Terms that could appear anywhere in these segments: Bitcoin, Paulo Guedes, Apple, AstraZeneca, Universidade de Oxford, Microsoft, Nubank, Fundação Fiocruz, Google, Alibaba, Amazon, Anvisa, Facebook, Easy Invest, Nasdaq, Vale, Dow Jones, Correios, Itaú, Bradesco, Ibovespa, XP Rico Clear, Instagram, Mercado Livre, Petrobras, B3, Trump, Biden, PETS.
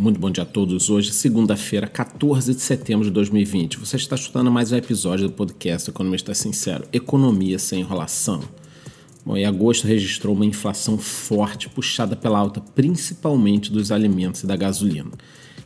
Muito bom dia a todos. Hoje, segunda-feira, 14 de setembro de 2020. Você está escutando mais um episódio do podcast Economista Sincero, Economia Sem Enrolação. Bom, em agosto registrou uma inflação forte, puxada pela alta principalmente dos alimentos e da gasolina.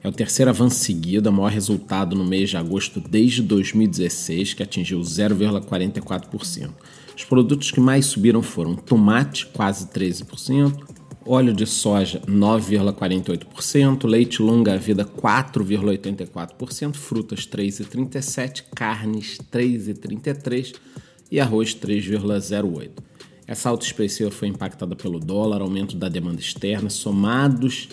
É o terceiro avanço seguido, o maior resultado no mês de agosto desde 2016, que atingiu 0,44%. Os produtos que mais subiram foram tomate, quase 13%, óleo de soja 9,48%, leite longa-vida 4,84%, frutas 3,37%, carnes 3,33% e arroz 3,08%. Essa alta expressiva foi impactada pelo dólar, aumento da demanda externa, somados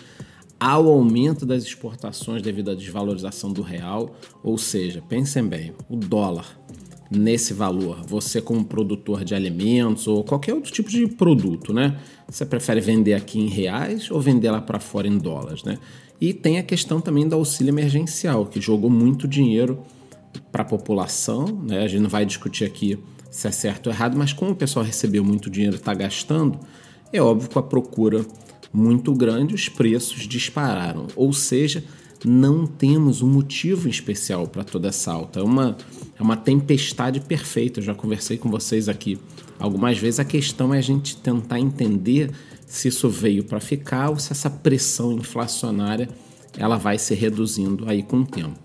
ao aumento das exportações devido à desvalorização do real, ou seja, pensem bem, o dólar nesse valor, você como produtor de alimentos ou qualquer outro tipo de produto, né? Você prefere vender aqui em reais ou vender lá para fora em dólares, né? E tem a questão também do auxílio emergencial, que jogou muito dinheiro para a população, né? A gente não vai discutir aqui se é certo ou errado, mas como o pessoal recebeu muito dinheiro e está gastando, é óbvio que a procura muito grande, os preços dispararam. Ou seja, não temos um motivo especial para toda essa alta. É uma tempestade perfeita. Eu já conversei com vocês aqui algumas vezes. A questão é a gente tentar entender se isso veio para ficar ou se essa pressão inflacionária ela vai se reduzindo aí com o tempo.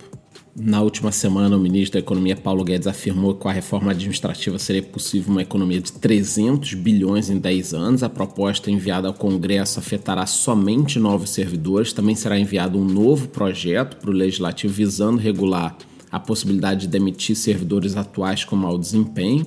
Na última semana, o ministro da Economia, Paulo Guedes, afirmou que com a reforma administrativa seria possível uma economia de 300 bilhões em 10 anos. A proposta enviada ao Congresso afetará somente novos servidores. Também será enviado um novo projeto para o Legislativo visando regular a possibilidade de demitir servidores atuais com mau desempenho.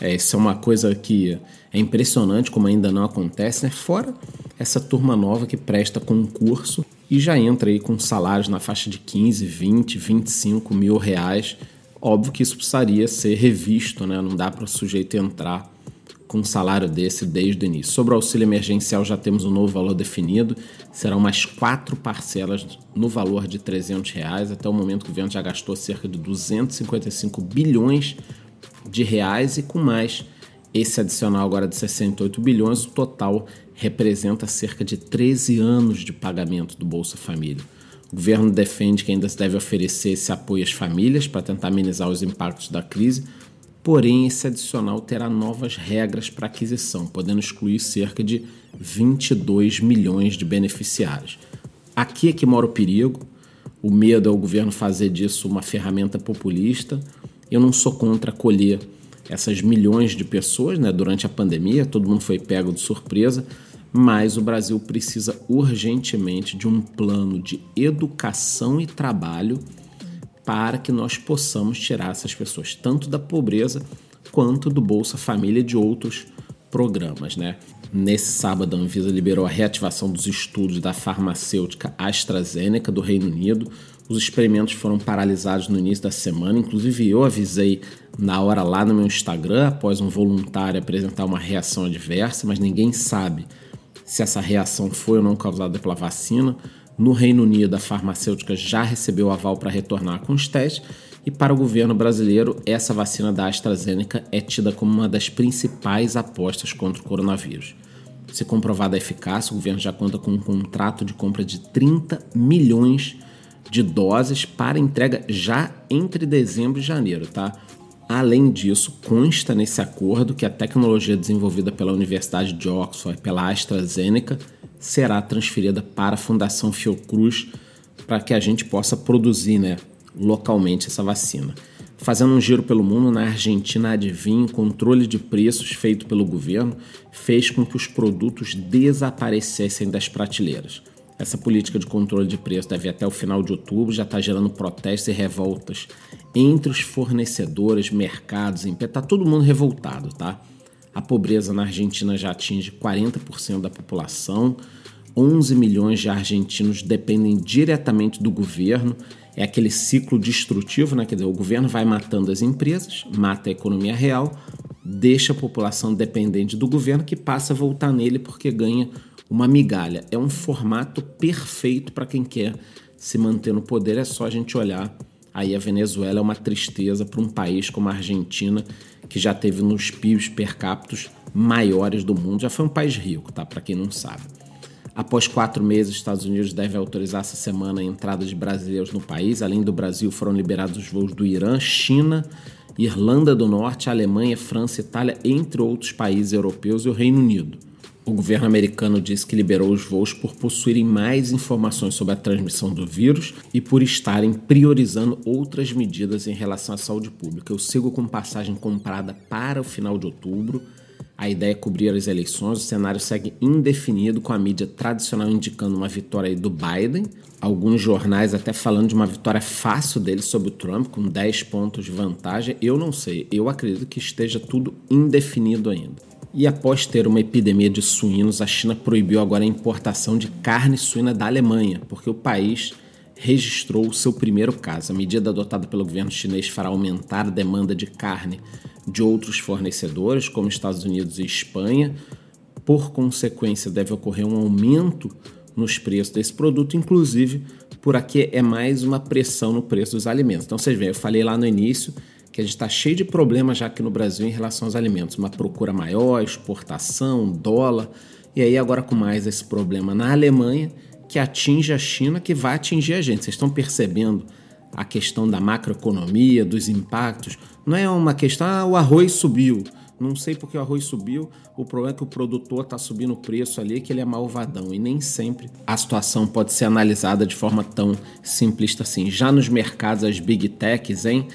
Isso é uma coisa que é impressionante, como ainda não acontece, né? Fora essa turma nova que presta concurso e já entra aí com salários na faixa de 15, 20, 25 mil reais. Óbvio que isso precisaria ser revisto, né? Não dá para o sujeito entrar com um salário desse desde o início. Sobre o auxílio emergencial já temos um novo valor definido, serão mais 4 parcelas no valor de 300 reais. Até o momento o governo já gastou cerca de 255 bilhões de reais e com mais esse adicional agora de 68 bilhões, o total representa cerca de 13 anos de pagamento do Bolsa Família. O governo defende que ainda se deve oferecer esse apoio às famílias para tentar amenizar os impactos da crise, porém esse adicional terá novas regras para aquisição, podendo excluir cerca de 22 milhões de beneficiários. Aqui é que mora o perigo, o medo é o governo fazer disso uma ferramenta populista. Eu não sou contra acolher essas milhões de pessoas, né? Durante a pandemia, todo mundo foi pego de surpresa, mas o Brasil precisa urgentemente de um plano de educação e trabalho para que nós possamos tirar essas pessoas tanto da pobreza quanto do Bolsa Família e de outros programas, né? Nesse sábado, a Anvisa liberou a reativação dos estudos da farmacêutica AstraZeneca do Reino Unido. Os experimentos foram paralisados no início da semana, inclusive eu avisei na hora lá no meu Instagram, após um voluntário apresentar uma reação adversa, mas ninguém sabe se essa reação foi ou não causada pela vacina. No Reino Unido, a farmacêutica já recebeu o aval para retornar com os testes e para o governo brasileiro, essa vacina da AstraZeneca é tida como uma das principais apostas contra o coronavírus. Se comprovada a eficácia, o governo já conta com um contrato de compra de 30 milhões de doses para entrega já entre dezembro e janeiro, tá? Além disso, consta nesse acordo que a tecnologia desenvolvida pela Universidade de Oxford e pela AstraZeneca será transferida para a Fundação Fiocruz para que a gente possa produzir, né, localmente essa vacina. Fazendo um giro pelo mundo, na Argentina, adivinha, o controle de preços feito pelo governo fez com que os produtos desaparecessem das prateleiras. Essa política de controle de preço deve ir até o final de outubro, já está gerando protestos e revoltas entre os fornecedores, mercados, está todo mundo revoltado, tá? A pobreza na Argentina já atinge 40% da população, 11 milhões de argentinos dependem diretamente do governo, é aquele ciclo destrutivo, né? Quer dizer, o governo vai matando as empresas, mata a economia real, deixa a população dependente do governo que passa a voltar nele porque ganha uma migalha. É um formato perfeito para quem quer se manter no poder, é só a gente olhar. Aí a Venezuela é uma tristeza para um país como a Argentina, que já teve nos PIBs per capita maiores do mundo, já foi um país rico, tá? Para quem não sabe. Após 4 meses, os Estados Unidos devem autorizar essa semana a entrada de brasileiros no país. Além do Brasil, foram liberados os voos do Irã, China, Irlanda do Norte, Alemanha, França, Itália, entre outros países europeus e o Reino Unido. O governo americano disse que liberou os voos por possuírem mais informações sobre a transmissão do vírus e por estarem priorizando outras medidas em relação à saúde pública. Eu sigo com passagem comprada para o final de outubro. A ideia é cobrir as eleições. O cenário segue indefinido, com a mídia tradicional indicando uma vitória aí do Biden. Alguns jornais até falando de uma vitória fácil dele sobre o Trump, com 10 pontos de vantagem. Eu não sei, eu acredito que esteja tudo indefinido ainda. E após ter uma epidemia de suínos, a China proibiu agora a importação de carne suína da Alemanha, porque o país registrou o seu primeiro caso. A medida adotada pelo governo chinês fará aumentar a demanda de carne de outros fornecedores, como Estados Unidos e Espanha. Por consequência, deve ocorrer um aumento nos preços desse produto, inclusive por aqui é mais uma pressão no preço dos alimentos. Então vocês veem, eu falei lá no início que a gente está cheio de problemas já aqui no Brasil em relação aos alimentos, uma procura maior, exportação, dólar, e aí agora com mais esse problema na Alemanha, que atinge a China, que vai atingir a gente. Vocês estão percebendo a questão da macroeconomia, dos impactos? Não é uma questão, o arroz subiu. Não sei porque o arroz subiu, o problema é que o produtor está subindo o preço ali, que ele é malvadão. E nem sempre a situação pode ser analisada de forma tão simplista assim. Já nos mercados, as big techs, hein?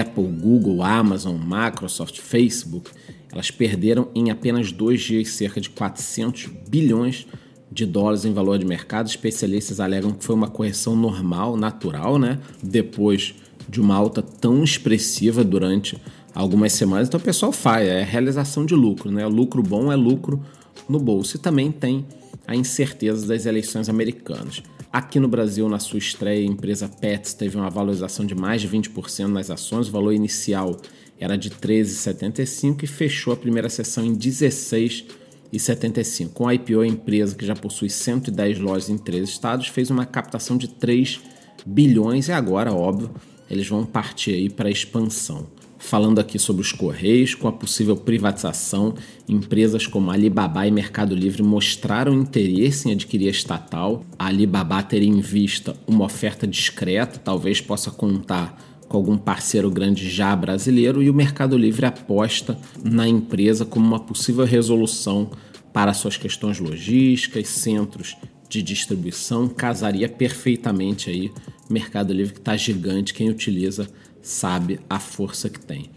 Apple, Google, Amazon, Microsoft, Facebook, elas perderam em apenas 2 dias cerca de 400 bilhões de dólares em valor de mercado. Especialistas alegam que foi uma correção normal, natural, né? Depois de uma alta tão expressiva durante algumas semanas. Então o pessoal faz, é realização de lucro, né? O lucro bom é lucro no bolso. E também tem a incerteza das eleições americanas. Aqui no Brasil, na sua estreia, a empresa PETS teve uma valorização de mais de 20% nas ações. O valor inicial era de R$ 13,75 e fechou a primeira sessão em R$ 16,75. Com a IPO, a empresa, que já possui 110 lojas em 3 estados, fez uma captação de 3 bilhões e agora, óbvio, eles vão partir aí para a expansão. Falando aqui sobre os Correios, com a possível privatização, empresas como Alibaba e Mercado Livre mostraram interesse em adquirir a estatal. A Alibaba teria em vista uma oferta discreta, talvez possa contar com algum parceiro grande já brasileiro, e o Mercado Livre aposta na empresa como uma possível resolução para suas questões logísticas, centros de distribuição. Casaria perfeitamente aí Mercado Livre, que está gigante, quem utiliza sabe a força que tem.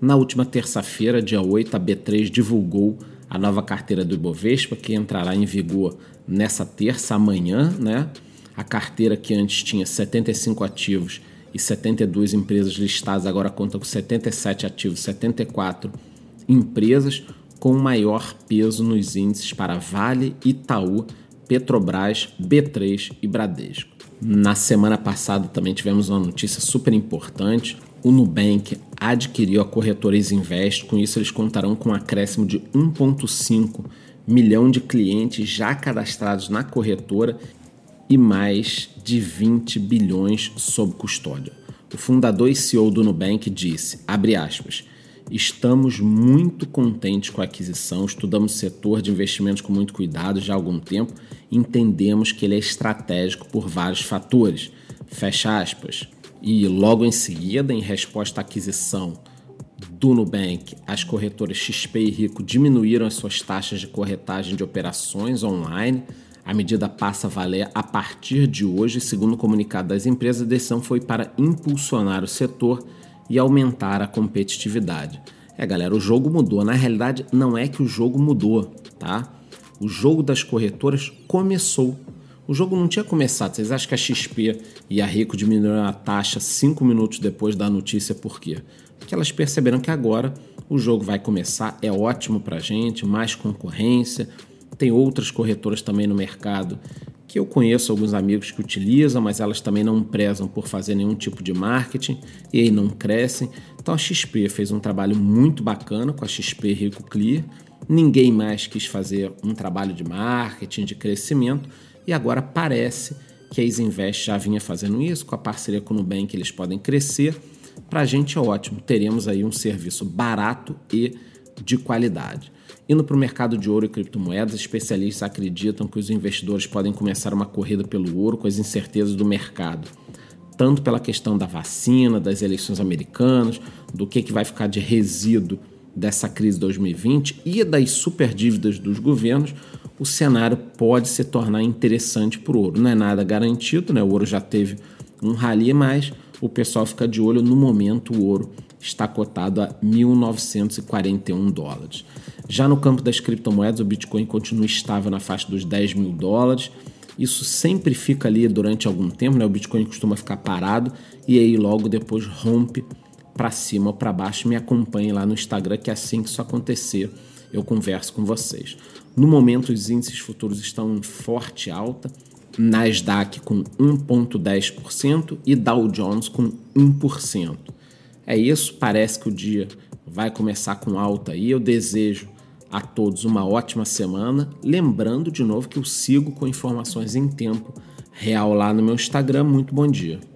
Na última terça-feira, dia 8, a B3 divulgou a nova carteira do Ibovespa, que entrará em vigor nessa terça, amanhã, né? A carteira, que antes tinha 75 ativos e 72 empresas listadas, agora conta com 77 ativos, 74 empresas, com maior peso nos índices para Vale, Itaú, Petrobras, B3 e Bradesco. Na semana passada também tivemos uma notícia super importante. O Nubank adquiriu a corretora Easy Invest, com isso eles contarão com um acréscimo de 1,5 milhão de clientes já cadastrados na corretora e mais de 20 bilhões sob custódia. O fundador e CEO do Nubank disse, abre aspas, estamos muito contentes com a aquisição, estudamos o setor de investimentos com muito cuidado já há algum tempo, entendemos que ele é estratégico por vários fatores, fecha aspas. E logo em seguida, em resposta à aquisição do Nubank, as corretoras XP e Rico diminuíram as suas taxas de corretagem de operações online. A medida passa a valer a partir de hoje. Segundo o comunicado das empresas, a decisão foi para impulsionar o setor e aumentar a competitividade. Galera, o jogo mudou. Na realidade, não é que o jogo mudou, tá? O jogo das corretoras começou. O jogo não tinha começado. Vocês acham que a XP e a Rico diminuíram a taxa 5 minutos depois da notícia? Por quê? Porque elas perceberam que agora o jogo vai começar. É ótimo pra gente, mais concorrência. Tem outras corretoras também no mercado que eu conheço alguns amigos que utilizam, mas elas também não prezam por fazer nenhum tipo de marketing e aí não crescem. Então a XP fez um trabalho muito bacana com a XP Rico Clear. Ninguém mais quis fazer um trabalho de marketing, de crescimento, e agora parece que a Easy Invest já vinha fazendo isso. Com a parceria com o Nubank eles podem crescer. Para a gente é ótimo, teremos aí um serviço barato e de qualidade. Indo para o mercado de ouro e criptomoedas, especialistas acreditam que os investidores podem começar uma corrida pelo ouro com as incertezas do mercado, tanto pela questão da vacina, das eleições americanas, do que vai ficar de resíduo dessa crise 2020 e das superdívidas dos governos. O cenário pode se tornar interessante para o ouro. Não é nada garantido, né? O ouro já teve um rally, mas o pessoal fica de olho. No momento, o ouro está cotado a 1.941 dólares. Já no campo das criptomoedas, o Bitcoin continua estável na faixa dos 10 mil dólares. Isso sempre fica ali durante algum tempo, né? O Bitcoin costuma ficar parado e aí logo depois rompe para cima ou para baixo. Me acompanhe lá no Instagram, que assim que isso acontecer, eu converso com vocês. No momento, os índices futuros estão em forte alta. Nasdaq com 1,10% e Dow Jones com 1%. É isso, parece que o dia vai começar com alta aí. Eu desejo a todos uma ótima semana. Lembrando de novo que eu sigo com informações em tempo real lá no meu Instagram. Muito bom dia.